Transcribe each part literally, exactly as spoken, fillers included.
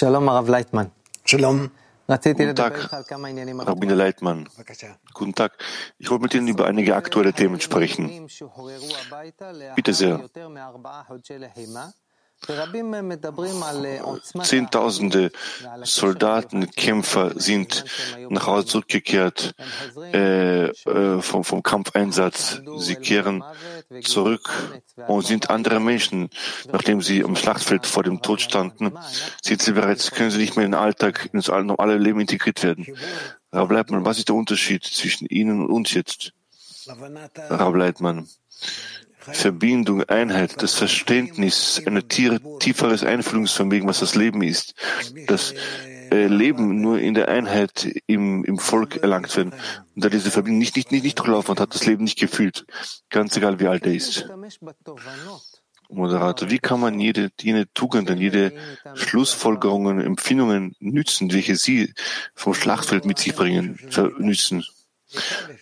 Shalom, Rav Leitmann. Shalom. Guten Tag, Rabbiner Leitmann. Guten Tag. Ich wollte mit Ihnen über einige aktuelle Themen sprechen. Bitte sehr. Zehntausende Soldaten, Kämpfer sind nach Hause zurückgekehrt äh, äh, vom, vom Kampfeinsatz. Sie kehren zurück und sind andere Menschen, nachdem sie am Schlachtfeld vor dem Tod standen. Sind sie bereits, können sie nicht mehr in den Alltag, in das normale Leben integriert werden. Rav Leitmann, was ist der Unterschied zwischen Ihnen und uns jetzt? Rav Leitmann. Verbindung, Einheit, das Verständnis, ein tieferes Einfühlungsvermögen, was das Leben ist. Das äh, Leben nur in der Einheit im, im Volk erlangt werden. Und da diese Verbindung nicht, nicht, nicht, nicht durchlaufen hat, hat das Leben nicht gefühlt. Ganz egal, wie alt er ist. Moderator, wie kann man jede, jene Tugenden, jede Schlussfolgerungen, Empfindungen nützen, welche Sie vom Schlachtfeld mit sich bringen, nützen?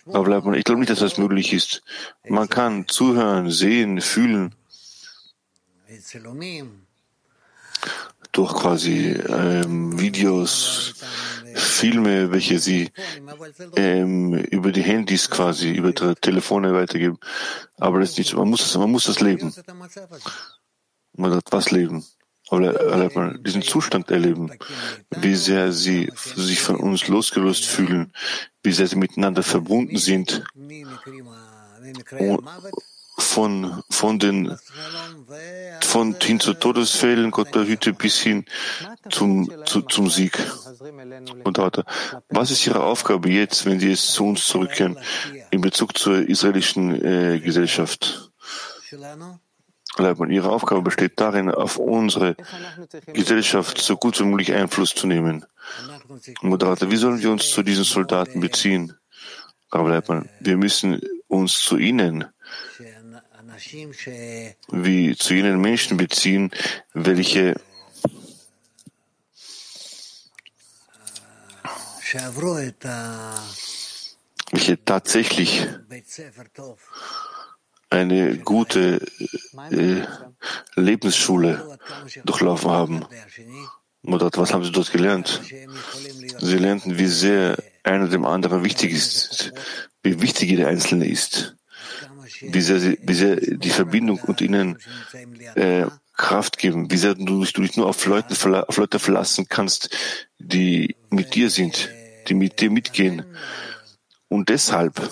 Aber ich glaube nicht, dass das möglich ist. Man kann zuhören, sehen, fühlen. Durch quasi ähm, Videos, Filme, welche sie ähm, über die Handys quasi, über die Telefone weitergeben. Aber das ist nicht so. Man muss das, man muss das leben. Man sagt, was leben? Aber diesen Zustand erleben, wie sehr sie sich von uns losgelöst fühlen, wie sehr sie miteinander verbunden sind, von, von den, von hin zu Todesfällen, Gott behüte, bis hin zum, zu, zum Sieg. Und weiter. Was ist Ihre Aufgabe jetzt, wenn Sie jetzt zu uns zurückkehren, in Bezug zur israelischen äh, Gesellschaft? Und Ihre Aufgabe besteht darin, auf unsere Gesellschaft so gut wie möglich Einfluss zu nehmen. Moderator, wie sollen wir uns zu diesen Soldaten beziehen? Rav Leitmann, wir müssen uns zu ihnen, wie zu jenen Menschen beziehen, welche welche tatsächlich eine gute äh, Lebensschule durchlaufen haben. Oder was haben sie dort gelernt? Sie lernten, wie sehr einer dem anderen wichtig ist, wie wichtig jeder Einzelne ist, wie sehr, sie, wie sehr die Verbindung und ihnen äh, Kraft geben, wie sehr du dich, du dich nur auf Leute, auf Leute verlassen kannst, die mit dir sind, die mit dir mitgehen. Und deshalb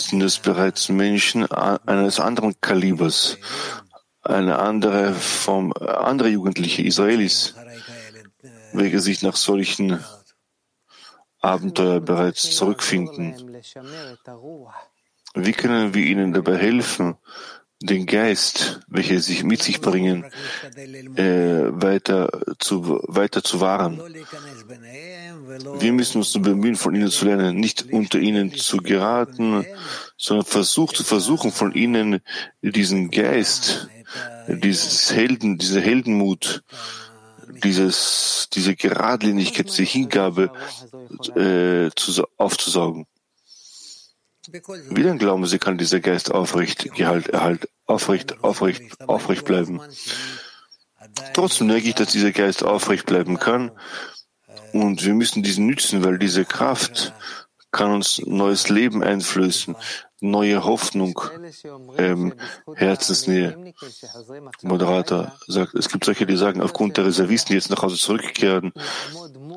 sind es bereits Menschen eines anderen Kalibers, eine andere vom andere Jugendliche Israelis, welche sich nach solchen Abenteuer bereits zurückfinden. Wie können wir ihnen dabei helfen, den Geist, welcher sich mit sich bringen, äh, weiter zu weiter zu wahren? Wir müssen uns bemühen, von ihnen zu lernen, nicht unter ihnen zu geraten, sondern versuch, zu versuchen, von ihnen diesen Geist, dieses Helden, diese Heldenmut, dieses, diese Geradlinigkeit, diese Hingabe äh, zu, aufzusaugen. Wie lange glauben Sie, kann dieser Geist aufrecht, gehalt, erhalt, aufrecht, aufrecht, aufrecht bleiben? Trotzdem denke ich, dass dieser Geist aufrecht bleiben kann. Und wir müssen diesen nützen, weil diese Kraft kann uns neues Leben einflößen, neue Hoffnung, ähm, Herzensnähe. Moderator sagt, es gibt solche, die sagen, aufgrund der Reservisten, die jetzt nach Hause zurückkehren,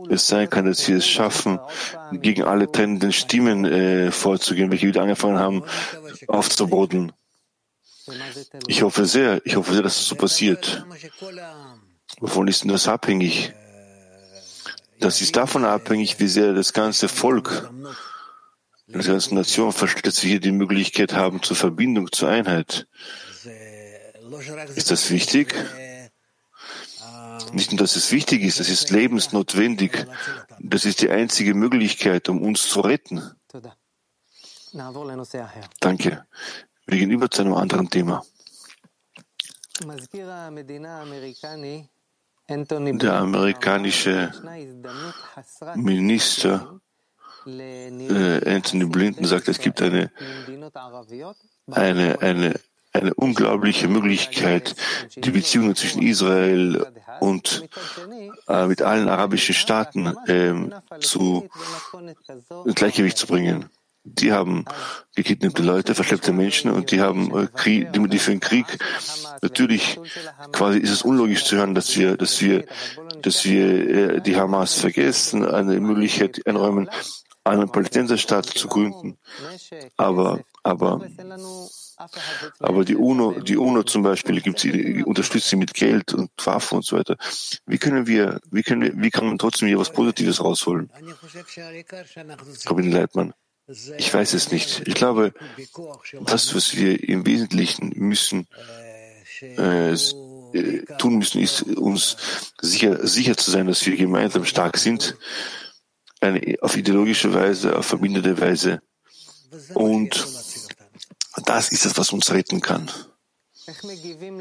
es sein kann, dass sie es schaffen, gegen alle trennenden Stimmen äh, vorzugehen, welche wieder angefangen haben, aufzubrodeln. Ich hoffe sehr, ich hoffe sehr, dass es das so passiert. Wovon ist denn das abhängig? Das ist davon abhängig, wie sehr das ganze Volk, die ganze Nation versteht, dass wir hier die Möglichkeit haben zur Verbindung, zur Einheit. Ist das wichtig? Nicht nur, dass es wichtig ist, es ist lebensnotwendig. Das ist die einzige Möglichkeit, um uns zu retten. Danke. Wir gehen über zu einem anderen Thema. Der amerikanische Minister äh, Anthony Blinken sagt, es gibt eine, eine, eine, eine unglaubliche Möglichkeit, die Beziehungen zwischen Israel und äh, mit allen arabischen Staaten äh, zu ins Gleichgewicht zu bringen. Die haben gekidnappte Leute, verschleppte Menschen und die haben äh, Krieg, die, die für den Krieg. Natürlich quasi ist es unlogisch zu hören, dass wir, dass wir, dass wir äh, die Hamas vergessen, eine Möglichkeit einräumen, einen Palästinenserstaat zu gründen. Aber, aber, aber die UNO, die UNO zum Beispiel gibt sie, unterstützt sie mit Geld und Waffen und so weiter. Wie können wir, wie können wir, wie kann man trotzdem hier was Positives rausholen? Rabbi Leitmann. Ich weiß es nicht. Ich glaube, das, was wir im Wesentlichen müssen, äh, tun müssen, ist uns sicher, sicher zu sein, dass wir gemeinsam stark sind, eine, auf ideologische Weise, auf verbindende Weise. Und das ist das, was uns retten kann. Wie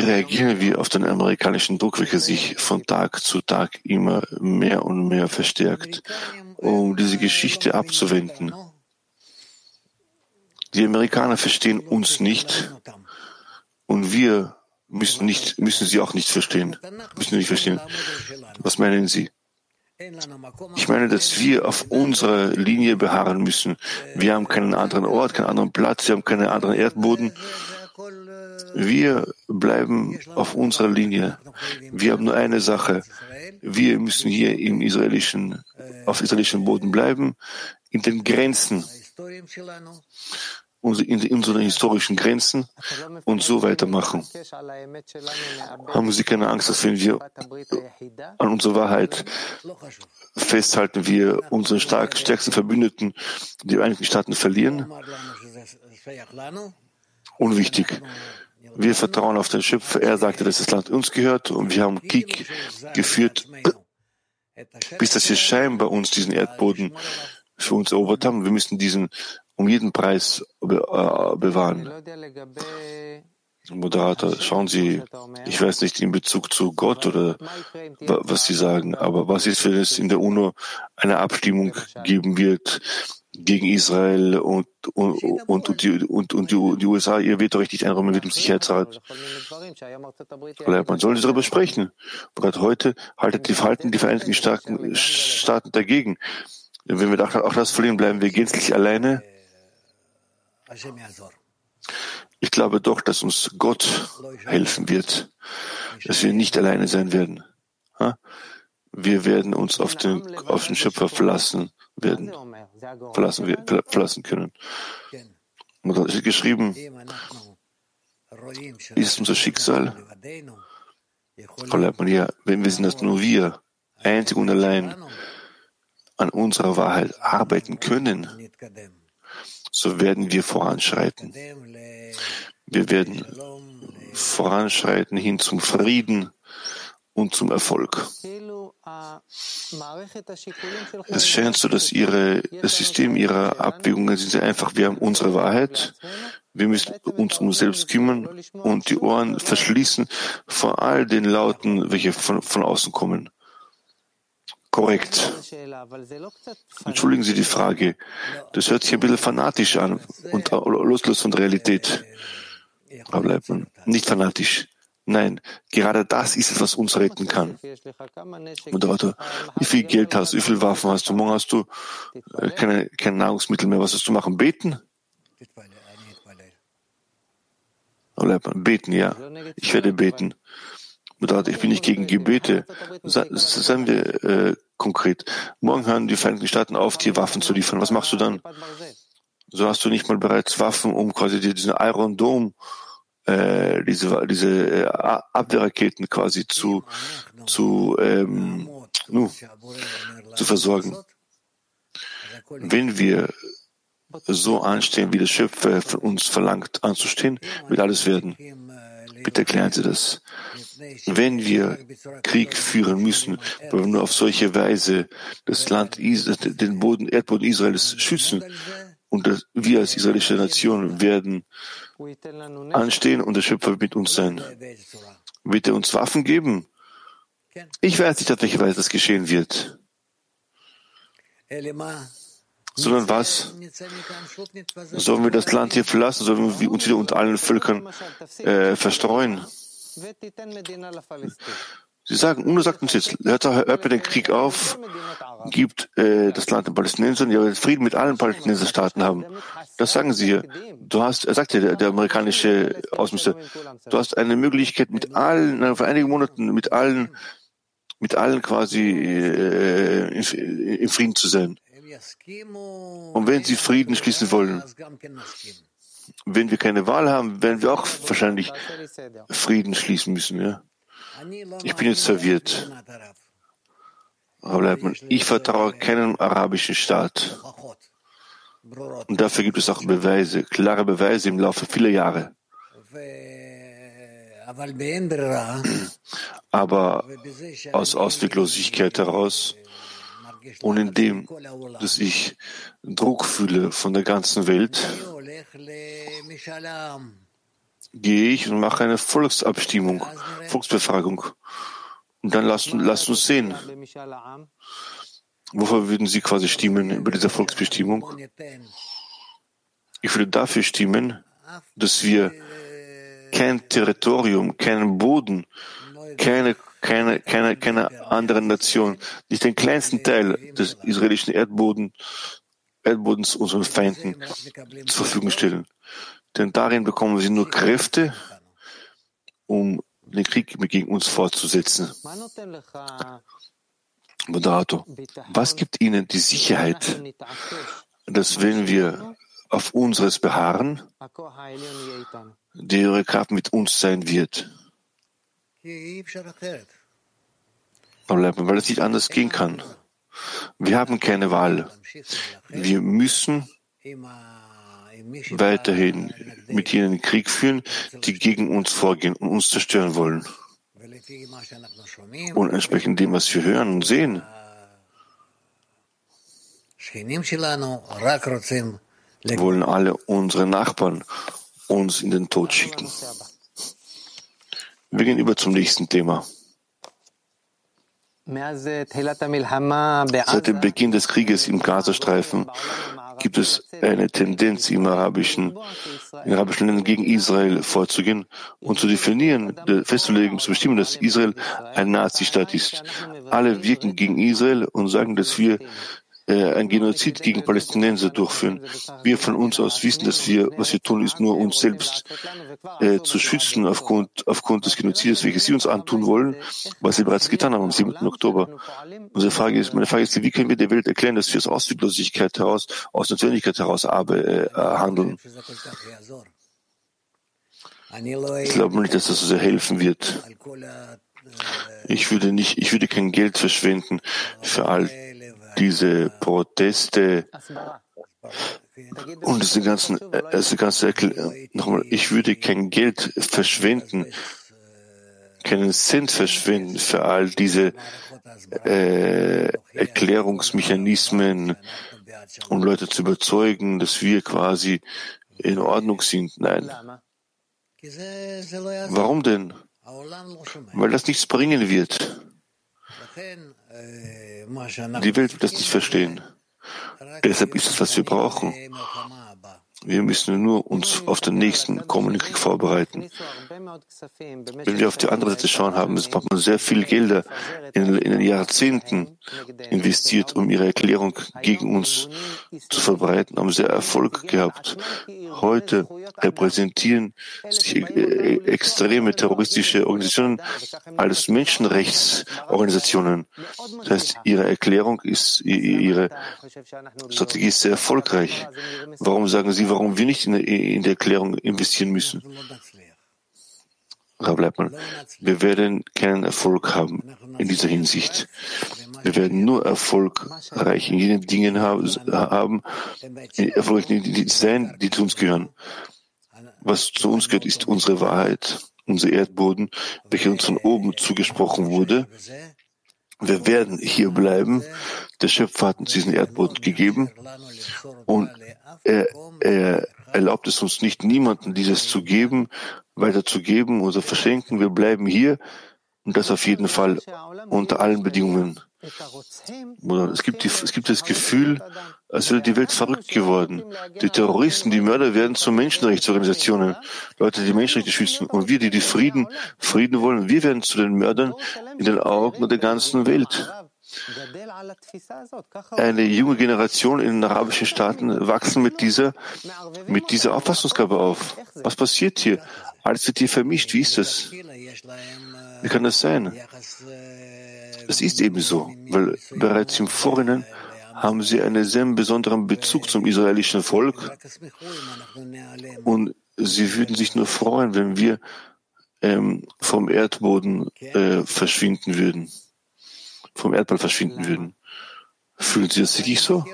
reagieren wir auf den amerikanischen Druck, welcher sich von Tag zu Tag immer mehr und mehr verstärkt, um diese Geschichte abzuwenden? Die Amerikaner verstehen uns nicht und wir müssen, nicht, müssen sie auch nicht verstehen. Müssen nicht verstehen. Was meinen Sie? Ich meine, dass wir auf unserer Linie beharren müssen. Wir haben keinen anderen Ort, keinen anderen Platz, wir haben keinen anderen Erdboden. Wir bleiben auf unserer Linie. Wir haben nur eine Sache. Wir müssen hier im israelischen, auf israelischem Boden bleiben, in den Grenzen, in unseren historischen Grenzen und so weitermachen. Haben Sie keine Angst, dass wenn wir an unserer Wahrheit festhalten, wir unseren stark, stärksten Verbündeten, die Vereinigten Staaten, verlieren? Unwichtig. Wir vertrauen auf den Schöpfer. Er sagte, dass das Land uns gehört und wir haben Krieg geführt, bis das Jeschheim bei uns diesen Erdboden für uns erobert haben. Wir müssen diesen um jeden Preis be- äh, bewahren. Moderator, schauen Sie, ich weiß nicht in Bezug zu Gott oder wa- was Sie sagen, aber was ist, wenn es in der UNO eine Abstimmung geben wird gegen Israel und, und, und, und, die, und, und die, die U S A, ihr Vetorecht nicht einräumen wird im Sicherheitsrat? Man sollte darüber sprechen. Gerade heute halten die, halten die Vereinigten Staaten, Staaten dagegen. Wenn wir auch das verlieren, bleiben wir gänzlich alleine. Ich glaube doch, dass uns Gott helfen wird, dass wir nicht alleine sein werden. Wir werden uns auf den, auf den Schöpfer verlassen werden, verlassen, verlassen können. Und da ist geschrieben, ist unser Schicksal. Wenn wir sind, dass nur wir, einzig und allein, an unserer Wahrheit arbeiten können, so werden wir voranschreiten. Wir werden voranschreiten hin zum Frieden und zum Erfolg. Es scheint so, dass ihre, das System ihrer Abwägungen sind sehr einfach. Wir haben unsere Wahrheit, wir müssen uns um uns selbst kümmern und die Ohren verschließen vor all den Lauten, welche von, von außen kommen. Korrekt. Entschuldigen Sie die Frage. Das hört sich ein bisschen fanatisch an und losgelöst von der Realität. Aber bleibt man nicht fanatisch. Nein, gerade das ist es, was uns retten kann. Moderator, wie viel Geld hast du, wie viel Waffen hast du, morgen hast du äh, keine, keine Nahrungsmittel mehr. Was hast du machen? Beten? Aber bleibt man beten, ja. Ich werde beten. Ich bin nicht gegen Gebete. Seien wir äh, konkret. Morgen hören die Vereinigten Staaten auf, dir Waffen zu liefern. Was machst du dann? So hast du nicht mal bereits Waffen, um quasi diesen Iron Dome, äh, diese, diese äh, Abwehrraketen quasi zu, zu, ähm, nu, zu versorgen. Wenn wir so anstehen, wie der Schöpfer von uns verlangt, anzustehen, wird alles werden. Bitte erklären Sie das. Wenn wir Krieg führen müssen, weil wir nur auf solche Weise das Land, den Boden, Erdboden Israels schützen und wir als israelische Nation werden anstehen und der Schöpfer wird mit uns sein. Wird er uns Waffen geben? Ich weiß nicht, auf welche Weise das geschehen wird. sondern was? Sollen wir das Land hier verlassen? Sollen wir uns wieder unter allen Völkern äh, verstreuen? Sie sagen, UNO sagt uns jetzt, hört, hört mit dem Krieg auf, gibt äh, das Land den Palästinensern, ja, Frieden mit allen Palästinenserstaaten haben. Das sagen sie hier. Du hast, er sagte der, der amerikanische Außenminister, du hast eine Möglichkeit mit allen, vor einigen Monaten mit allen, mit allen quasi äh, im, im Frieden zu sein. Und wenn sie Frieden schließen wollen, wenn wir keine Wahl haben, werden wir auch wahrscheinlich Frieden schließen müssen. Ja? Ich bin jetzt verwirrt. Ich vertraue keinem arabischen Staat. Und dafür gibt es auch Beweise, klare Beweise im Laufe vieler Jahre. Aber aus Ausweglosigkeit heraus und indem, dass ich Druck fühle von der ganzen Welt, gehe ich und mache eine Volksabstimmung, Volksbefragung. Und dann lasst, lasst uns sehen. Wofür würden Sie quasi stimmen bei dieser Volksbestimmung? Ich würde dafür stimmen, dass wir kein Territorium, keinen Boden, keine Keine, keine, keine andere Nation, nicht den kleinsten Teil des israelischen Erdboden, Erdbodens unseren Feinden zur Verfügung stellen. Denn darin bekommen sie nur Kräfte, um den Krieg gegen uns fortzusetzen. Moderator, was gibt Ihnen die Sicherheit, dass wenn wir auf unseres beharren, die höhere Kraft mit uns sein wird? Weil es nicht anders gehen kann. Wir haben keine Wahl. Wir müssen weiterhin mit jenen Krieg führen, die gegen uns vorgehen und uns zerstören wollen. Und entsprechend dem, was wir hören und sehen, wollen alle unsere Nachbarn uns in den Tod schicken. Wir gehen über zum nächsten Thema. Seit dem Beginn des Krieges im Gazastreifen gibt es eine Tendenz, im arabischen, in arabischen Ländern gegen Israel vorzugehen und zu definieren, festzulegen, zu bestimmen, dass Israel ein Nazi-Staat ist. Alle wirken gegen Israel und sagen, dass wir äh, ein Genozid gegen Palästinenser durchführen. Wir von uns aus wissen, dass wir, was wir tun, ist nur uns selbst Äh, zu schützen aufgrund, aufgrund des Genozides, welches sie uns antun wollen, was sie bereits getan haben am siebten Oktober. Unsere Frage ist, meine Frage ist, wie können wir der Welt erklären, dass wir aus Ausweglosigkeit heraus, aus Notwendigkeit heraus aber, äh, handeln? Ich glaube nicht, dass das so sehr helfen wird. Ich würde nicht, ich würde kein Geld verschwenden für all diese Proteste. Und diese ganzen, diese ganze, nochmal, ich würde kein Geld verschwenden, keinen Cent verschwenden für all diese äh, Erklärungsmechanismen, um Leute zu überzeugen, dass wir quasi in Ordnung sind. Nein. Warum denn? Weil das nichts bringen wird. Die Welt wird das nicht verstehen. Deshalb ist es, was wir brauchen. Wir müssen nur uns auf den nächsten kommenden Krieg vorbereiten. Wenn wir auf die andere Seite schauen, haben es man sehr viel Gelder in, in den Jahrzehnten investiert, um ihre Erklärung gegen uns zu verbreiten, haben sehr Erfolg gehabt. Heute repräsentieren sich extreme terroristische Organisationen als Menschenrechtsorganisationen. Das heißt, ihre Erklärung ist, ihre Strategie ist sehr erfolgreich. Warum sagen Sie, warum wir nicht in der, in der Erklärung investieren müssen? Rav Leibmann, wir werden keinen Erfolg haben in dieser Hinsicht. Wir werden nur erfolgreich in jenen Dingen haben, erfolgreich sein, die zu uns gehören. Was zu uns gehört, ist unsere Wahrheit, unser Erdboden, welcher uns von oben zugesprochen wurde. Wir werden hier bleiben. Der Schöpfer hat uns diesen Erdboden gegeben und er, er erlaubt es uns nicht, niemandem dieses zu geben, weiterzugeben oder verschenken. Wir bleiben hier und das auf jeden Fall unter allen Bedingungen. Es gibt, die, es gibt das Gefühl, als wäre die Welt verrückt geworden. Die Terroristen, die Mörder werden zu Menschenrechtsorganisationen, Leute, die Menschenrechte schützen. Und wir, die, die Frieden, Frieden wollen, wir werden zu den Mördern in den Augen der ganzen Welt. Eine junge Generation in den arabischen Staaten wachsen mit dieser, mit dieser Auffassungsgabe auf. Was passiert hier? Alles wird hier vermischt. Wie ist das? Wie kann das sein? Es ist eben so, weil bereits im Vorhinein haben sie einen sehr besonderen Bezug zum israelischen Volk und sie würden sich nur freuen, wenn wir ähm, vom Erdboden äh, verschwinden würden, vom Erdball verschwinden würden. Fühlen Sie das wirklich so?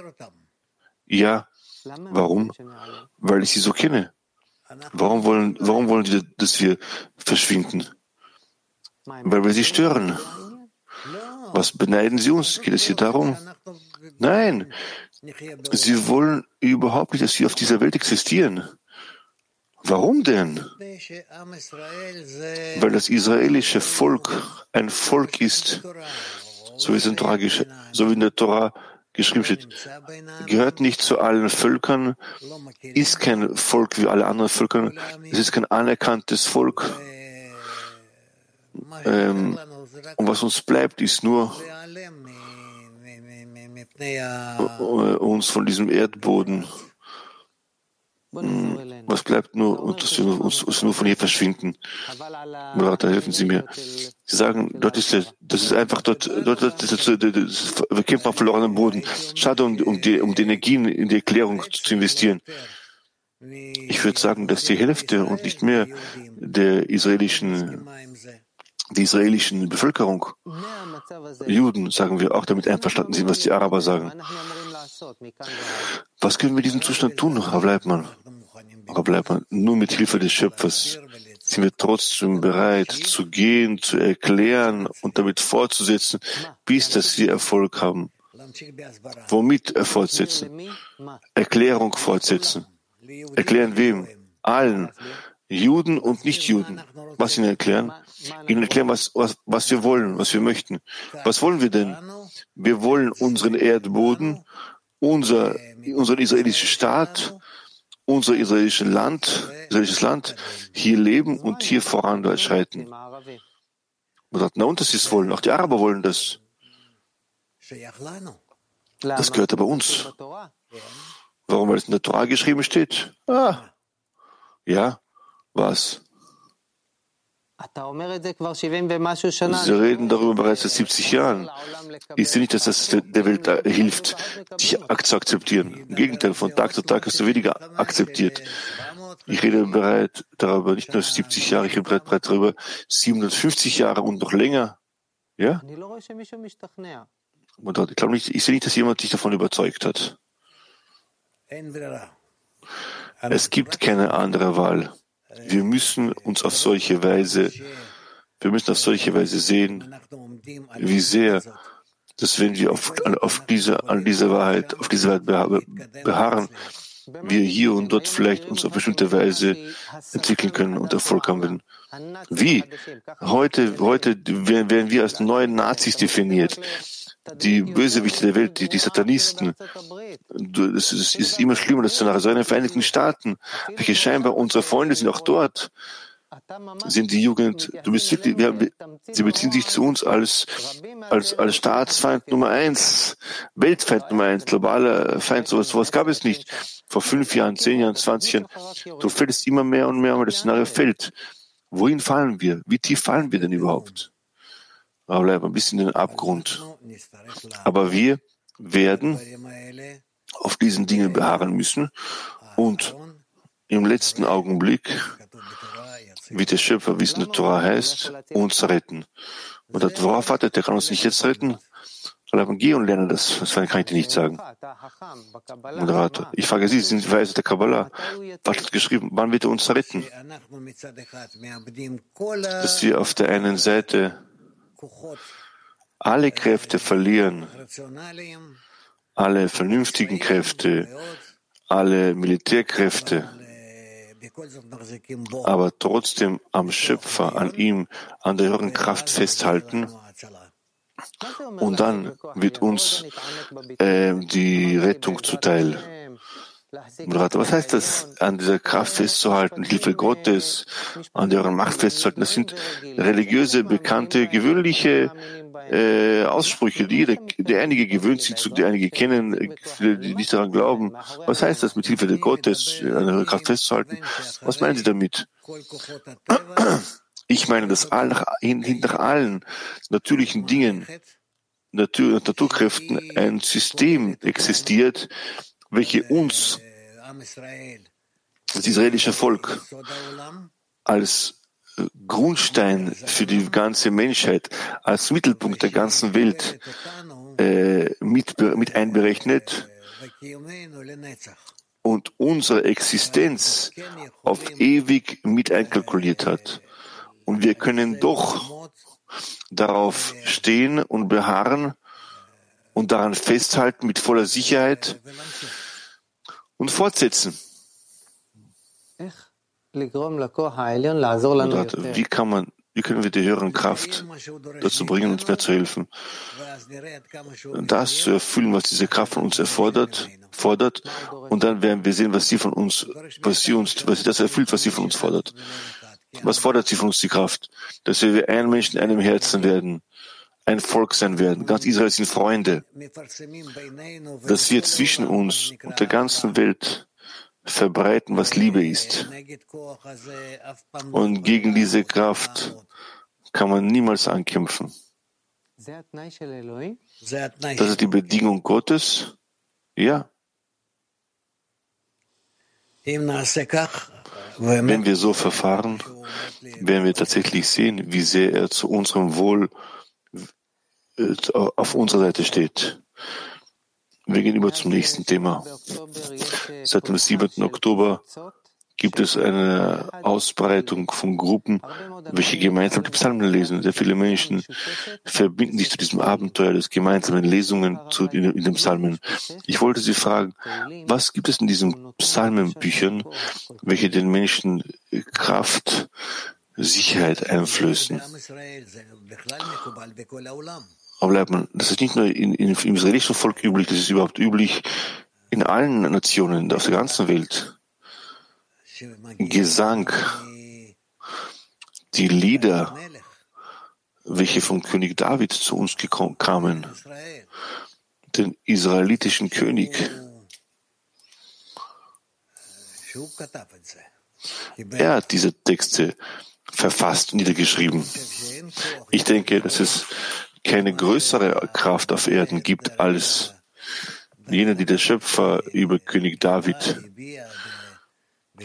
Ja. Warum? Weil ich Sie so kenne. Warum wollen, warum wollen Sie, dass wir verschwinden? Weil wir Sie stören. Was beneiden Sie uns? Geht es hier darum? Nein, Sie wollen überhaupt nicht, dass wir auf dieser Welt existieren. Warum denn? Weil das israelische Volk ein Volk ist, so wie es in, Torah, so wie in der Torah geschrieben steht. Gehört nicht zu allen Völkern, ist kein Volk wie alle anderen Völker, es ist kein anerkanntes Volk. Ähm, und was uns bleibt, ist nur uns von diesem Erdboden, was bleibt nur, und dass wir uns, uns nur von hier verschwinden. Berater, helfen Sie mir. Sie sagen, dort ist der, das ist einfach dort, dort, wir kämpfen auf verlorenem Boden. Schade, um, um die, um die Energien in die Erklärung zu investieren. Ich würde sagen, dass die Hälfte und nicht mehr der israelischen der israelischen Bevölkerung, Juden, sagen wir, auch damit einverstanden sind, was die Araber sagen. Was können wir in diesem Zustand tun, Rav Leibmann? Rav Leibmann, nur mit Hilfe des Schöpfers sind wir trotzdem bereit, zu gehen, zu erklären und damit fortzusetzen, bis dass wir Erfolg haben. Womit fortsetzen? Erklärung fortsetzen. Erklären wem? Allen. Juden und Nichtjuden. Was ihnen erklären? Ihnen erklären, was, was, was wir wollen, was wir möchten. Was wollen wir denn? Wir wollen unseren Erdboden, unser, unseren israelischen Staat, unser israelisches Land, israelisches Land, hier leben und hier voranschreiten. Man sagt, na und das ist wollen. Auch die Araber wollen das. Das gehört aber uns. Warum? Weil es in der Torah geschrieben steht. Ah. Ja. Was? Sie reden darüber bereits seit siebzig Jahren. Ich sehe nicht, dass das der Welt hilft, dich zu akzeptieren. Im Gegenteil, von Tag zu Tag hast du weniger akzeptiert. Ich rede bereit darüber, nicht nur siebzig Jahre, ich rede bereit, bereit darüber, siebenhundertfünfzig Jahre und noch länger. Ja? Ich glaube nicht, ich sehe nicht, dass jemand dich davon überzeugt hat. Es gibt keine andere Wahl. Wir müssen uns auf solche Weise, wir müssen auf solche Weise sehen, wie sehr, dass wenn wir auf, auf diese, an dieser Wahrheit, auf diese Wahrheit beharren, wir hier und dort vielleicht uns auf bestimmte Weise entwickeln können und Erfolg haben werden. Wie? Heute, heute werden wir als neue Nazis definiert. Die Bösewichte der Welt, die, die Satanisten. Es ist, ist immer schlimmer, das Szenario. So in den Vereinigten Staaten, welche scheinbar unsere Freunde sind, auch dort sind die Jugend, du bist wirklich, wir haben, sie beziehen sich zu uns als, als, als Staatsfeind Nummer eins, Weltfeind Nummer eins, globaler Feind, sowas, sowas gab es nicht. Vor fünf Jahren, zehn Jahren, zwanzig Jahren. Du fällst immer mehr und mehr, weil das Szenario fällt. Wohin fallen wir? Wie tief fallen wir denn überhaupt? Aber bleiben ein bisschen in den Abgrund. Aber wir werden auf diesen Dingen beharren müssen und im letzten Augenblick, wie der Schöpfer, wie es in der Torah heißt, uns retten. Und der Torah wartet, der kann uns nicht jetzt retten. Aber geh und lerne das, das kann ich dir nicht sagen. Moderator, ich frage Sie, sind Sie weise der Kabbalah? Was hat geschrieben? Wann wird er uns retten? Dass wir auf der einen Seite alle Kräfte verlieren, alle vernünftigen Kräfte, alle Militärkräfte, aber trotzdem am Schöpfer, an ihm, an der höheren Kraft festhalten und dann wird uns äh, die Rettung zuteil. Was heißt das, an dieser Kraft festzuhalten, Hilfe Gottes, an deren Macht festzuhalten? Das sind religiöse, bekannte, gewöhnliche äh, Aussprüche, die, jeder, die einige gewöhnt sind, die einige kennen, die nicht daran glauben. Was heißt das, mit Hilfe Gottes an der Kraft festzuhalten? Was meinen Sie damit? Ich meine, dass hinter allen natürlichen Dingen, Natur, Naturkräften ein System existiert, welche uns, das israelische Volk, als Grundstein für die ganze Menschheit, als Mittelpunkt der ganzen Welt äh, mit, mit einberechnet und unsere Existenz auf ewig mit einkalkuliert hat. Und wir können doch darauf stehen und beharren und daran festhalten mit voller Sicherheit und fortsetzen. Wie kann man, wie können wir die höheren Kraft dazu bringen, uns mehr zu helfen? Das zu erfüllen, was diese Kraft von uns erfordert, fordert, und dann werden wir sehen, was sie von uns, was sie uns, was sie das erfüllt, was sie von uns fordert. Was fordert sie von uns, die Kraft? Dass wir ein Mensch in einem Herzen werden, ein Volk sein werden. Ganz Israel sind Freunde. Dass wir zwischen uns und der ganzen Welt verbreiten, was Liebe ist. Und gegen diese Kraft kann man niemals ankämpfen. Das ist die Bedingung Gottes. Ja. Wenn wir so verfahren, werden wir tatsächlich sehen, wie sehr er zu unserem Wohl auf unserer Seite steht. Wir gehen über zum nächsten Thema. Seit dem siebten Oktober gibt es eine Ausbreitung von Gruppen, welche gemeinsam die Psalmen lesen. Sehr viele Menschen verbinden sich zu diesem Abenteuer des gemeinsamen Lesungen zu, in, in den Psalmen. Ich wollte Sie fragen, was gibt es in diesen Psalmenbüchern, welche den Menschen Kraft, Sicherheit einflößen? Aber bleibt man, das ist nicht nur in, in, im israelischen Volk üblich, das ist überhaupt üblich in allen Nationen auf der ganzen Welt. Gesang, die Lieder, welche von König David zu uns geko- kamen, den israelitischen König. Er hat diese Texte verfasst, niedergeschrieben. Ich denke, dass es keine größere Kraft auf Erden gibt als jene, die der Schöpfer über König David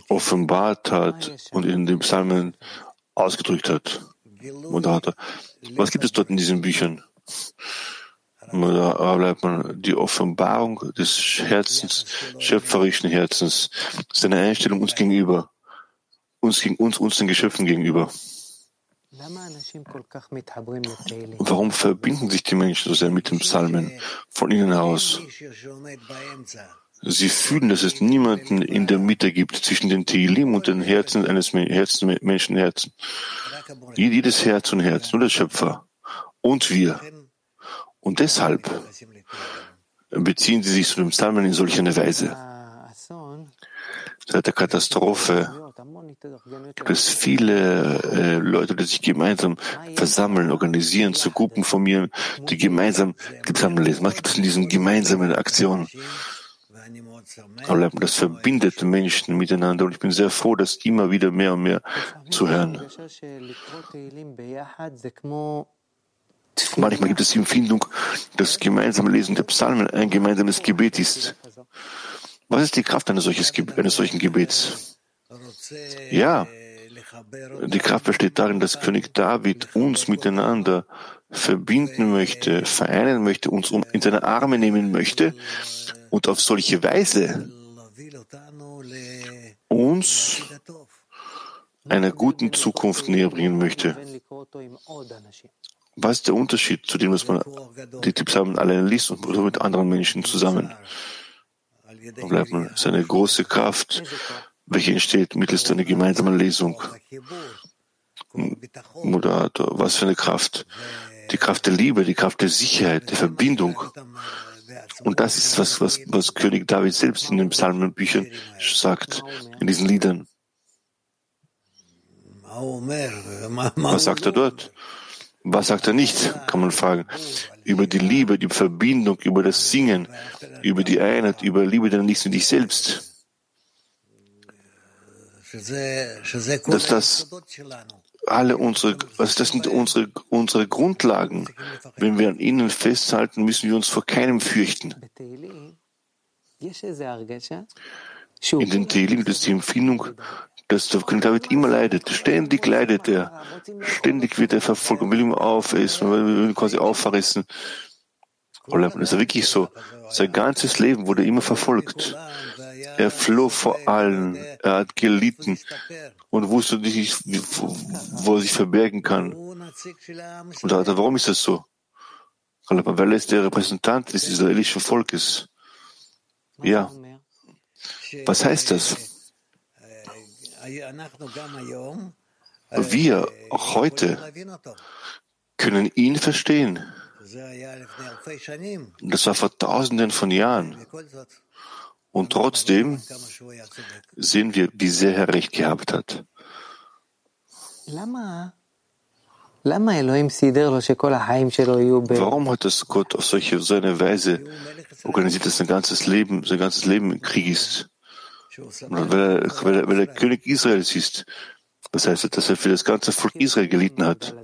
offenbart hat und in den Psalmen ausgedrückt hat. Was gibt es dort in diesen Büchern? Da bleibt man die Offenbarung des Herzens, schöpferischen Herzens, seine Einstellung uns gegenüber, uns gegen uns, uns den Geschöpfen gegenüber. Und warum verbinden sich die Menschen so sehr mit den Psalmen von innen heraus? Sie fühlen, dass es niemanden in der Mitte gibt, zwischen den Tehillim und den Herzen eines Herzen, Menschenherzen. Jedes Herz und Herz, nur der Schöpfer und wir. Und deshalb beziehen sie sich zu dem Psalmen in solch einer Weise. Seit der Katastrophe gibt es viele äh, Leute, die sich gemeinsam versammeln, organisieren, zu Gruppen formieren, die gemeinsam die Psalmen lesen. Was gibt es in diesen gemeinsamen Aktionen? Aber das verbindet Menschen miteinander und ich bin sehr froh, das immer wieder mehr und mehr zu hören. Manchmal gibt es die Empfindung, dass gemeinsame Lesen der Psalmen ein gemeinsames Gebet ist. Was ist die Kraft eines, solches, eines solchen Gebets? Ja, die Kraft besteht darin, dass König David uns miteinander verbinden möchte, vereinen möchte, uns um, in seine Arme nehmen möchte und auf solche Weise uns einer guten Zukunft näher bringen möchte. Was ist der Unterschied zu dem, dass man die Psalmen alleine liest und mit anderen Menschen zusammen? Da bleibt man. Es ist eine große Kraft, welche entsteht mittels einer gemeinsamen Lesung. Moderator, was für eine Kraft. die Kraft der Liebe, die Kraft der Sicherheit, der Verbindung. Und das ist, was, was, was König David selbst in den Psalmenbüchern sagt, in diesen Liedern. Was sagt er dort? Was sagt er nicht, kann man fragen. Über die Liebe, die Verbindung, über das Singen, über die Einheit, über Liebe der Nächsten und dich selbst. Dass das alle unsere, also das sind unsere, unsere Grundlagen. Wenn wir an ihnen festhalten, müssen wir uns vor keinem fürchten. In den Tehillim gibt es die Empfindung, dass der König David immer leidet. Ständig leidet er. Ständig wird er verfolgt. Man will ihn aufessen, man will ihn quasi auffressen. Das ist wirklich so. Sein ganzes Leben wurde immer verfolgt. Er floh vor allen, er hat gelitten und wusste nicht, wo er sich verbergen kann. Und da hat er, warum ist das so? Weil er ist der Repräsentant des israelischen Volkes. Ja. Was heißt das? Wir, auch heute, können ihn verstehen. Das war vor Tausenden von Jahren. Und trotzdem sehen wir, wie sehr er recht gehabt hat. Warum hat das Gott auf solche, so eine Weise organisiert, dass sein ganzes Leben, sein ganzes Leben im Krieg ist? Und weil er, weil er, weil er König Israels ist. Das heißt, dass er für das ganze Volk Israel gelitten hat.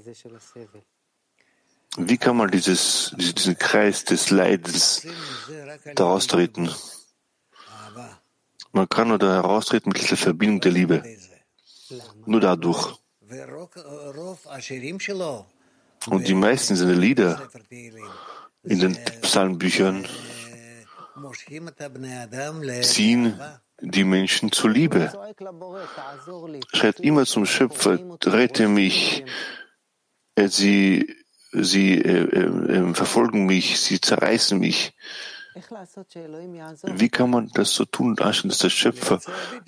Wie kann man dieses, diesen Kreis des Leidens daraus treten? Man kann nur da heraustreten mit der Verbindung der Liebe. Nur dadurch. Und die meisten seiner Lieder in den Psalmbüchern ziehen die Menschen zur Liebe. Schreit immer zum Schöpfer, rette mich, sie, sie äh, äh, verfolgen mich, sie zerreißen mich. Wie kann man das so tun und anstellen, dass der Schöpfer,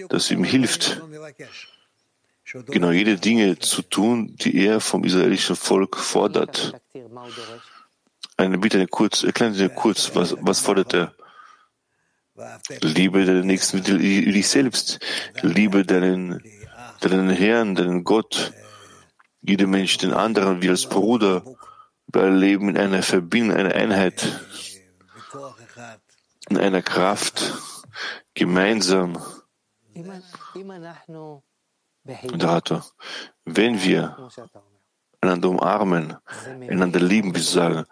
dass ihm hilft, genau jede Dinge zu tun, die er vom israelischen Volk fordert? Eine Bitte, kurz, erklären Sie kurz, was, was fordert er? Liebe deinen Nächsten wie dich selbst, liebe deinen, deinen Herrn, deinen Gott, jeder Mensch den anderen wie als Bruder, wir leben in einer Verbindung, einer Einheit. In einer Kraft, gemeinsam. Und der Hator, wenn wir einander umarmen, einander lieben, wie Sie sagen,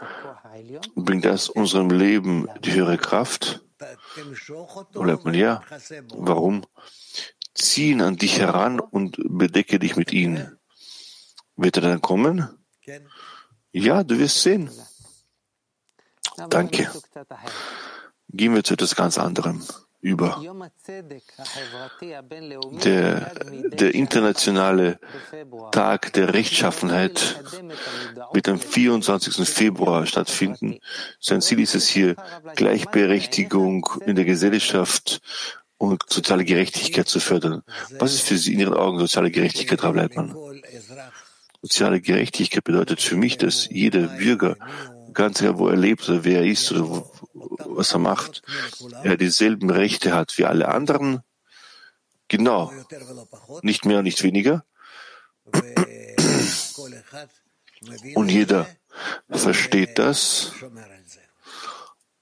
bringt das unserem Leben die höhere Kraft? Oder man ja, warum? Zieh ihn an dich heran und bedecke dich mit ihnen. Wird er dann kommen? Ja, du wirst sehen. Danke. Gehen wir zu etwas ganz anderem über. Der, der internationale Tag der Rechtschaffenheit wird am vierundzwanzigsten Februar stattfinden. Sein Ziel ist es hier, Gleichberechtigung in der Gesellschaft und soziale Gerechtigkeit zu fördern. Was ist für Sie in Ihren Augen soziale Gerechtigkeit, Rav Leitmann? Soziale Gerechtigkeit bedeutet für mich, dass jeder Bürger, ganz egal, wo er lebt oder wer er ist oder wo, was er macht, er dieselben Rechte hat wie alle anderen. Genau. Nicht mehr und nicht weniger. Und jeder versteht das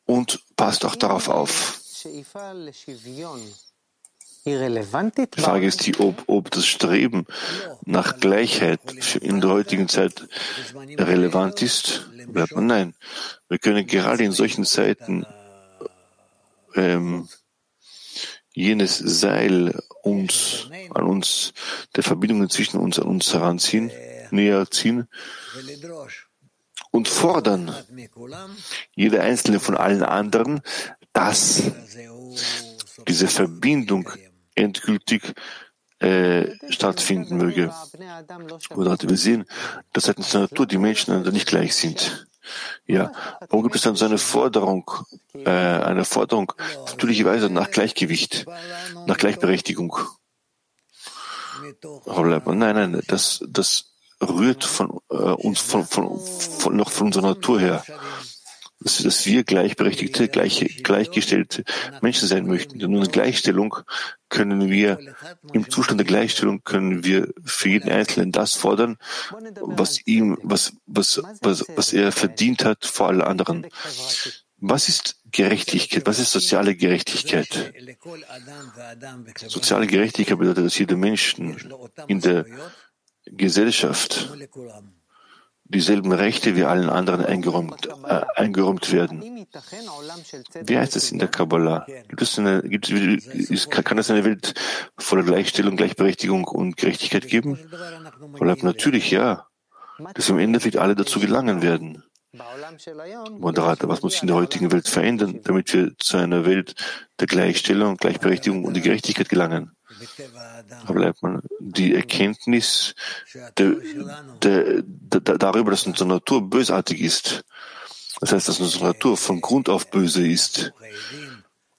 und passt auch darauf auf. Die Frage ist, die, ob, ob das Streben nach Gleichheit in der heutigen Zeit relevant ist. Bleibt man nein. Wir können gerade in solchen Zeiten ähm, jenes Seil uns, an uns, der Verbindungen zwischen uns an uns heranziehen, näher ziehen und fordern, jeder Einzelne von allen anderen, dass diese Verbindung endgültig äh, stattfinden möge. Oder wir sehen, dass seitens der Natur die Menschen einander nicht gleich sind. Ja, warum gibt es dann so eine Forderung, äh, eine Forderung natürlicherweise nach Gleichgewicht, nach Gleichberechtigung? Nein, nein, das, das rührt von äh, uns, von, von, von, noch von unserer Natur her, dass, dass wir gleichberechtigte, gleich, gleichgestellte Menschen sein möchten. Denn nur in Gleichstellung können wir, im Zustand der Gleichstellung können wir für jeden Einzelnen das fordern, was ihm, was, was, was, was er verdient hat vor allen anderen. Was ist Gerechtigkeit? Was ist soziale Gerechtigkeit? Soziale Gerechtigkeit bedeutet, dass jeder Mensch in der Gesellschaft dieselben Rechte wie allen anderen eingeräumt, äh, eingeräumt werden. Wie heißt es in der Kabbalah? Gibt es eine, gibt, ist, kann es eine Welt voller Gleichstellung, Gleichberechtigung und Gerechtigkeit geben? Natürlich ja, dass am Ende wird alle dazu gelangen werden. Moderator, was muss sich in der heutigen Welt verändern, damit wir zu einer Welt der Gleichstellung, Gleichberechtigung und der Gerechtigkeit gelangen? Aber bleibt man die Erkenntnis der, der, der, darüber, dass unsere Natur bösartig ist. Das heißt, dass unsere Natur von Grund auf böse ist.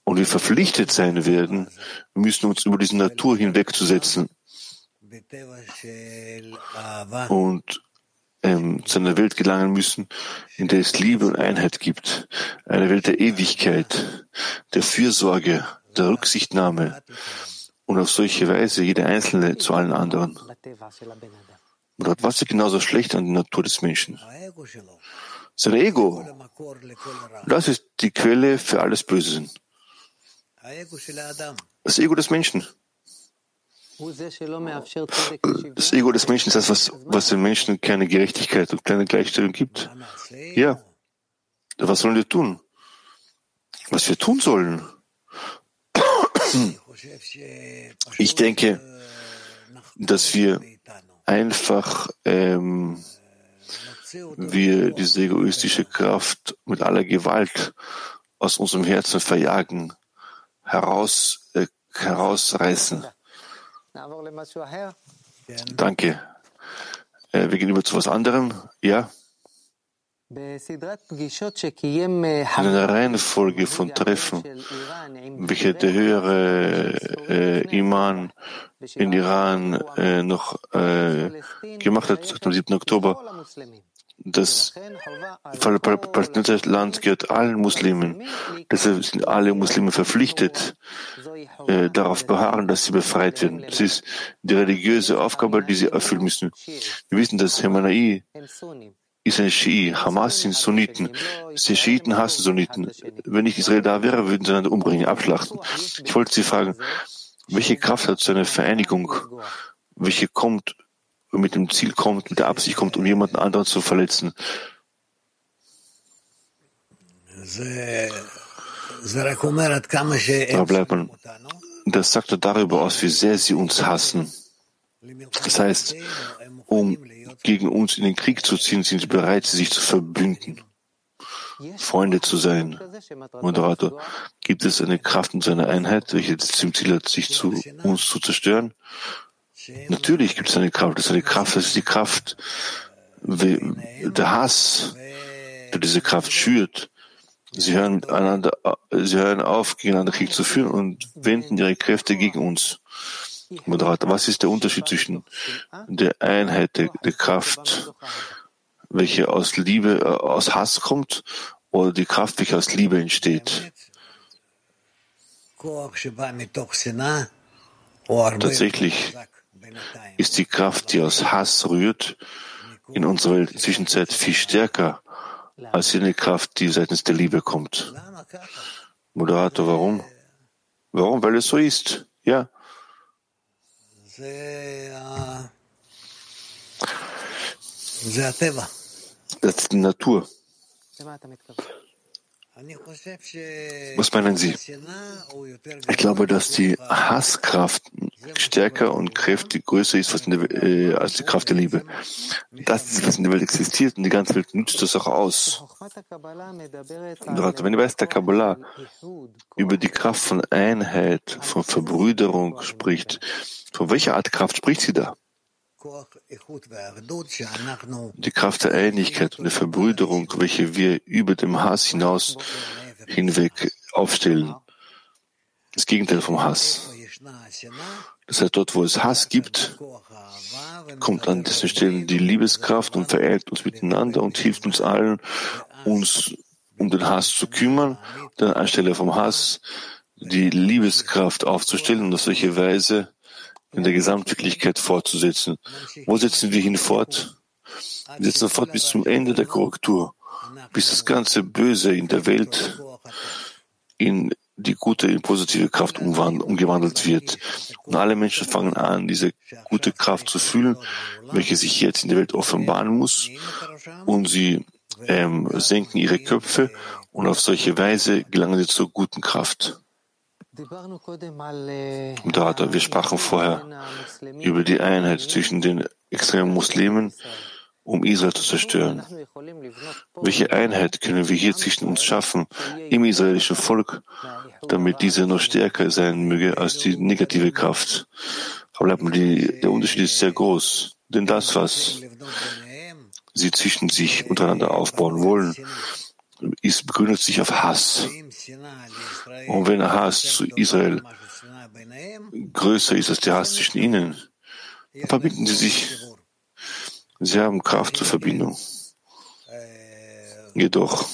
Und wir verpflichtet sein werden, müssen uns über diese Natur hinwegzusetzen. Und Ähm, zu einer Welt gelangen müssen, in der es Liebe und Einheit gibt. Eine Welt der Ewigkeit, der Fürsorge, der Rücksichtnahme und auf solche Weise jeder Einzelne zu allen anderen. Und was ist genauso schlecht an der Natur des Menschen? Sein Ego. Das ist die Quelle für alles Böse. Das Ego des Menschen. Das Ego des Menschen ist das, was, was den Menschen keine Gerechtigkeit und keine Gleichstellung gibt. Ja. Was sollen wir tun? Was wir tun sollen? Ich denke, dass wir einfach, ähm, wir diese egoistische Kraft mit aller Gewalt aus unserem Herzen verjagen, heraus, äh, herausreißen. Danke. Äh, wir gehen über zu was anderem. Ja. In einer Reihenfolge von Treffen, welche der höhere äh, Imam in Iran äh, noch äh, gemacht hat, am siebten Oktober, das palästinensische Land gehört allen Muslimen. Deshalb sind alle Muslime verpflichtet, äh, darauf beharren, dass sie befreit werden. Das ist die religiöse Aufgabe, die sie erfüllen müssen. Wir wissen, dass Khamenei ist ein Schii, Hamas sind Sunniten. Die Schiiten hassen Sunniten. Wenn nicht Israel da wäre, würden sie einander umbringen, abschlachten. Ich wollte Sie fragen, welche Kraft hat so eine Vereinigung, welche kommt, mit dem Ziel kommt, mit der Absicht kommt, um jemanden anderen zu verletzen. Da bleibt man. Das sagt er darüber aus, wie sehr sie uns hassen. Das heißt, um gegen uns in den Krieg zu ziehen, sind sie bereit, sich zu verbünden, Freunde zu sein. Moderator, gibt es eine Kraft und eine Einheit, welche zum Ziel hat, sich zu uns zu zerstören? Natürlich gibt es eine Kraft, das ist eine Kraft, das ist die Kraft, der Hass, der diese Kraft schürt. Sie hören einander, sie hören auf, gegeneinander Krieg zu führen und wenden ihre Kräfte gegen uns. Moderator, was ist der Unterschied zwischen der Einheit, der, der Kraft, welche aus Liebe, äh, aus Hass kommt, oder die Kraft, welche aus Liebe entsteht? Tatsächlich ist die Kraft, die aus Hass rührt, in unserer Welt in der Zwischenzeit viel stärker als jene Kraft, die seitens der Liebe kommt. Moderator, warum? Warum? Weil es so ist. Ja. Das ist die Natur. Was meinen Sie? Ich glaube, dass die Hasskraft stärker und kräftig größer ist was in der, äh, als die Kraft der Liebe. Das ist, was in der Welt existiert und die ganze Welt nutzt das auch aus. Wenn du weißt, der Kabbalah über die Kraft von Einheit, von Verbrüderung spricht, von welcher Art Kraft spricht sie da? Die Kraft der Einigkeit und der Verbrüderung, welche wir über dem Hass hinaus hinweg aufstellen. Das Gegenteil vom Hass. Das heißt, dort, wo es Hass gibt, kommt an dessen Stelle die Liebeskraft und verehrt uns miteinander und hilft uns allen, uns um den Hass zu kümmern, dann anstelle vom Hass die Liebeskraft aufzustellen und auf solche Weise in der Gesamtwirklichkeit fortzusetzen. Wo setzen wir hin fort? Wir setzen fort bis zum Ende der Korrektur, bis das ganze Böse in der Welt in die gute, in positive Kraft umgewandelt wird. Und alle Menschen fangen an, diese gute Kraft zu fühlen, welche sich jetzt in der Welt offenbaren muss. Und sie ähm, senken ihre Köpfe und auf solche Weise gelangen sie zur guten Kraft. Und da, wir sprachen vorher über die Einheit zwischen den extremen Muslimen, um Israel zu zerstören. Welche Einheit können wir hier zwischen uns schaffen, im israelischen Volk, damit diese noch stärker sein möge als die negative Kraft? Aber die, der Unterschied ist sehr groß, denn das, was sie zwischen sich untereinander aufbauen wollen, ist, begründet sich auf Hass. Und wenn Hass zu Israel größer ist als der Hass zwischen ihnen, dann verbinden sie sich. Sie haben Kraft zur Verbindung. Jedoch,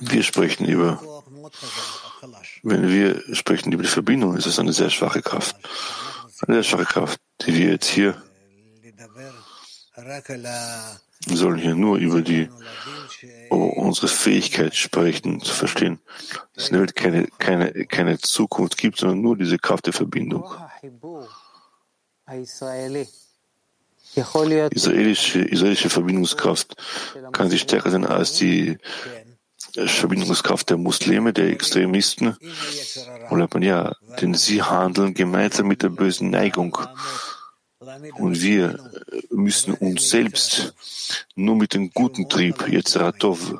wir sprechen über, wenn wir sprechen über die Verbindung, ist das eine sehr schwache Kraft. Eine sehr schwache Kraft, die wir jetzt hier, wir sollen hier nur über die, oh, unsere Fähigkeit sprechen, zu verstehen, dass es in der Welt keine, keine, keine Zukunft gibt, sondern nur diese Kraft der Verbindung. Israelische, israelische Verbindungskraft kann sich stärker sein als die Verbindungskraft der Muslime, der Extremisten. Oder man ja, denn sie handeln gemeinsam mit der bösen Neigung. Und wir müssen uns selbst nur mit dem guten Trieb, Yetzeratov,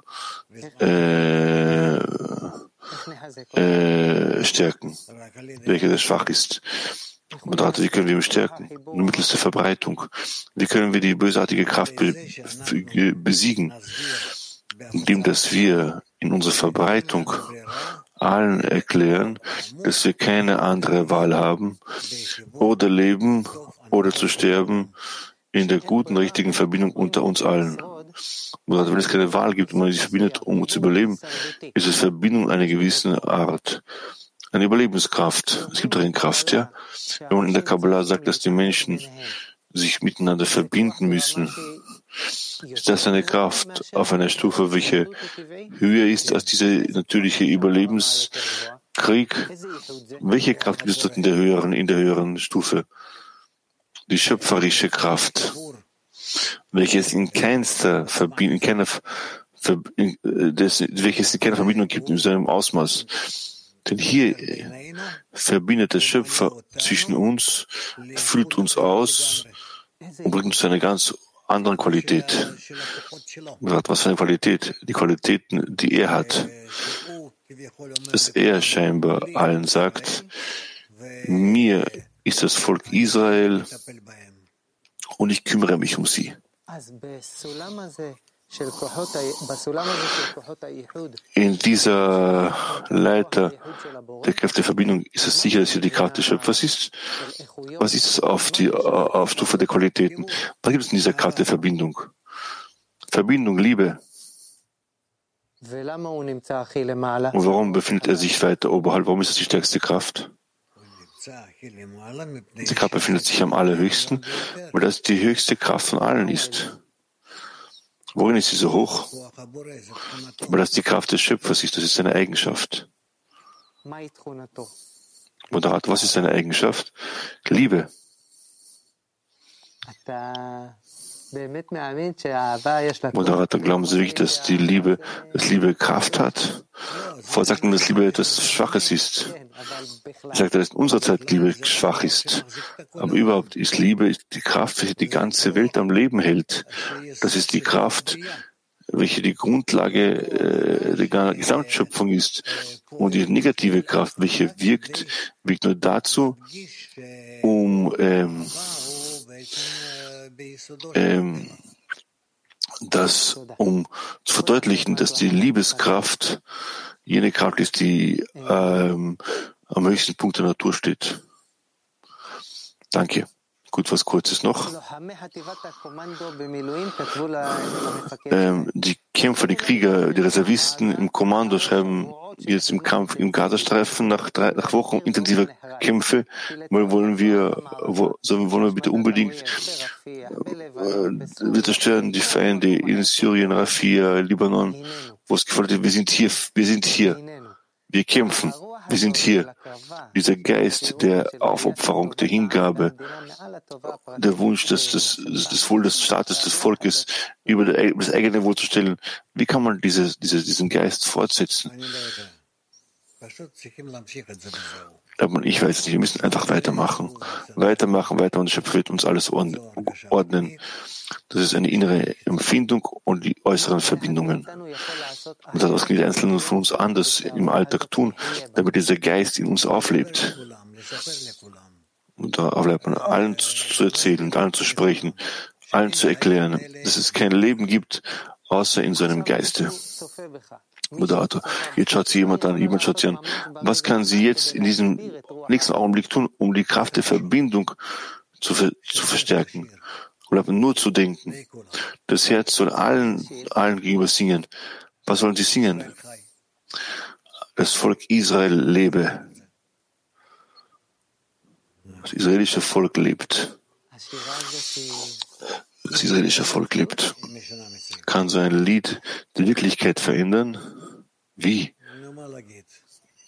äh, äh, stärken, welcher sehr schwach ist. Und dadurch, wie können wir ihn stärken? Nur mittels der Verbreitung. Wie können wir die bösartige Kraft be- be- besiegen? Indem, dass wir in unserer Verbreitung allen erklären, dass wir keine andere Wahl haben oder leben, oder zu sterben in der guten, richtigen Verbindung unter uns allen. Und wenn es keine Wahl gibt und man sich verbindet, um zu überleben, ist es Verbindung einer gewissen Art. Eine Überlebenskraft. Es gibt darin Kraft, ja? Wenn man in der Kabbalah sagt, dass die Menschen sich miteinander verbinden müssen, ist das eine Kraft auf einer Stufe, welche höher ist als diese natürliche Überlebenskrieg. Welche Kraft gibt es dort in der höheren, in der höheren Stufe? Die schöpferische Kraft, welches in keinster Verbindung, in keiner, Ver, in, des, welches in keiner Verbindung gibt in seinem Ausmaß. Denn hier verbindet der Schöpfer zwischen uns, füllt uns aus und bringt uns zu einer ganz anderen Qualität. Was für eine Qualität? Die Qualitäten, die er hat. Dass er scheinbar allen sagt, mir ist das Volk Israel und ich kümmere mich um sie. In dieser Leiter der Kräfteverbindung ist es sicher, dass hier die Kraft des Schöpfers ist. Was ist es auf, die, auf Stufe der Qualitäten? Was gibt es in dieser Kraft der Verbindung? Verbindung, Liebe. Und warum befindet er sich weiter oberhalb? Warum ist das die stärkste Kraft? Die Kraft befindet sich am allerhöchsten, weil das die höchste Kraft von allen ist. Worin ist sie so hoch? Weil das die Kraft des Schöpfers ist, das ist seine Eigenschaft. Moderat, was ist seine Eigenschaft? Liebe. Moderat, dann glauben Sie wirklich, dass die Liebe, dass Liebe Kraft hat? Vorher sagt man, dass Liebe etwas Schwaches ist. Ich sagte, dass in unserer Zeit Liebe schwach ist. Aber überhaupt ist Liebe die Kraft, welche die ganze Welt am Leben hält. Das ist die Kraft, welche die Grundlage äh, der Gesamtschöpfung ist. Und die negative Kraft, welche wirkt, wirkt nur dazu, um ähm, ähm, das, um zu verdeutlichen, dass die Liebeskraft jene Kraft ist, die ähm, am höchsten Punkt der Natur steht. Danke. Gut, was Kurzes noch. Ähm, die Kämpfer, die Krieger, die Reservisten im Kommando schreiben jetzt im Kampf im Gazastreifen nach, drei, nach Wochen intensiver Kämpfe. Mal wollen wir, wo, so wollen wir bitte unbedingt äh, wir zerstören die Feinde in Syrien, Rafia, Libanon, wo es gefordert wird. Wir sind hier, wir sind hier, wir kämpfen. Wir sind hier. Dieser Geist der Aufopferung, der Hingabe, der Wunsch, dass das, das Wohl des Staates, des Volkes über das eigene Wohl zu stellen. Wie kann man diese, diese, diesen Geist fortsetzen? Aber ich weiß nicht, wir müssen einfach weitermachen. Weitermachen, weiter, und der Schöpfer wird uns alles ordnen. Das ist eine innere Empfindung und die äußeren Verbindungen. Und das kann jeder Einzelne von uns anders im Alltag tun, damit dieser Geist in uns auflebt. Und da bleibt man allen zu erzählen, allen zu sprechen, allen zu erklären, dass es kein Leben gibt, außer in seinem Geiste. Moderator, jetzt schaut sie jemand an, jemand schaut sie an. Was kann sie jetzt in diesem nächsten Augenblick tun, um die Kraft der Verbindung zu, ver- zu verstärken? Oder nur zu denken. Das Herz soll allen, allen gegenüber singen. Was sollen sie singen? Das Volk Israel lebe. Das israelische Volk lebt. Das israelische Volk lebt. Kann so ein Lied die Wirklichkeit verändern? Wie?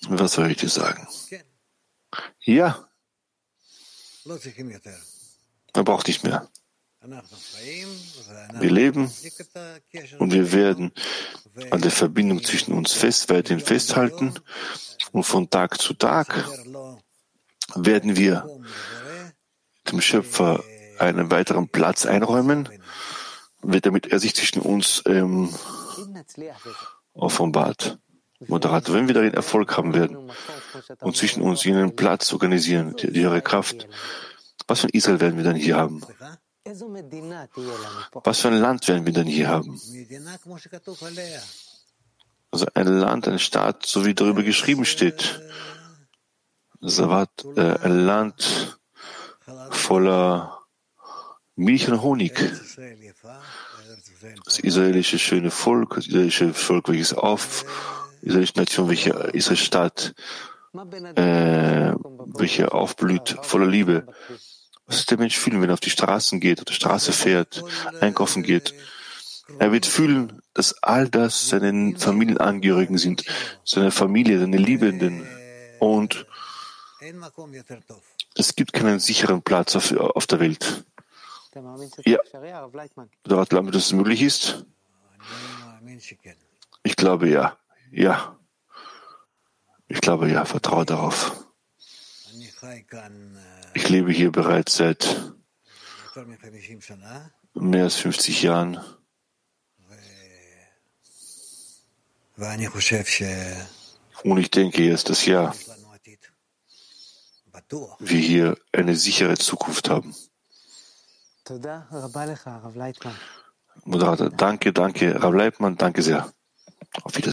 Was soll ich dir sagen? Ja. Man braucht nicht mehr. Wir leben und wir werden an der Verbindung zwischen uns fest, weiterhin festhalten, und von Tag zu Tag werden wir dem Schöpfer einen weiteren Platz einräumen, damit er sich zwischen uns ähm, offenbart. Moderator, wenn wir darin Erfolg haben werden und zwischen uns jenen Platz organisieren, die, die ihre Kraft, was von Israel werden wir dann hier haben? Was für ein Land werden wir denn hier haben? Also ein Land, ein Staat, so wie darüber geschrieben steht. Savat, äh, ein Land voller Milch und Honig. Das israelische schöne Volk, das israelische Volk, welches auf, die israelische Nation, welche israelische Stadt, äh, welche aufblüht, voller Liebe. Was wird der Mensch fühlen, wenn er auf die Straßen geht, auf der Straße fährt, einkaufen geht? Er wird fühlen, dass all das seine Familienangehörigen sind, seine Familie, seine Liebenden. Und es gibt keinen sicheren Platz auf, auf der Welt. Ja, glauben wir, dass es möglich ist? Ich glaube ja. Ja. Ich glaube ja, vertraue darauf. Ich lebe hier bereits seit mehr als fünfzig Jahren. Und ich denke jetzt, dass ja, wir hier eine sichere Zukunft haben. Moderator, danke, danke, Rav Leitmann, danke sehr. Auf Wiedersehen.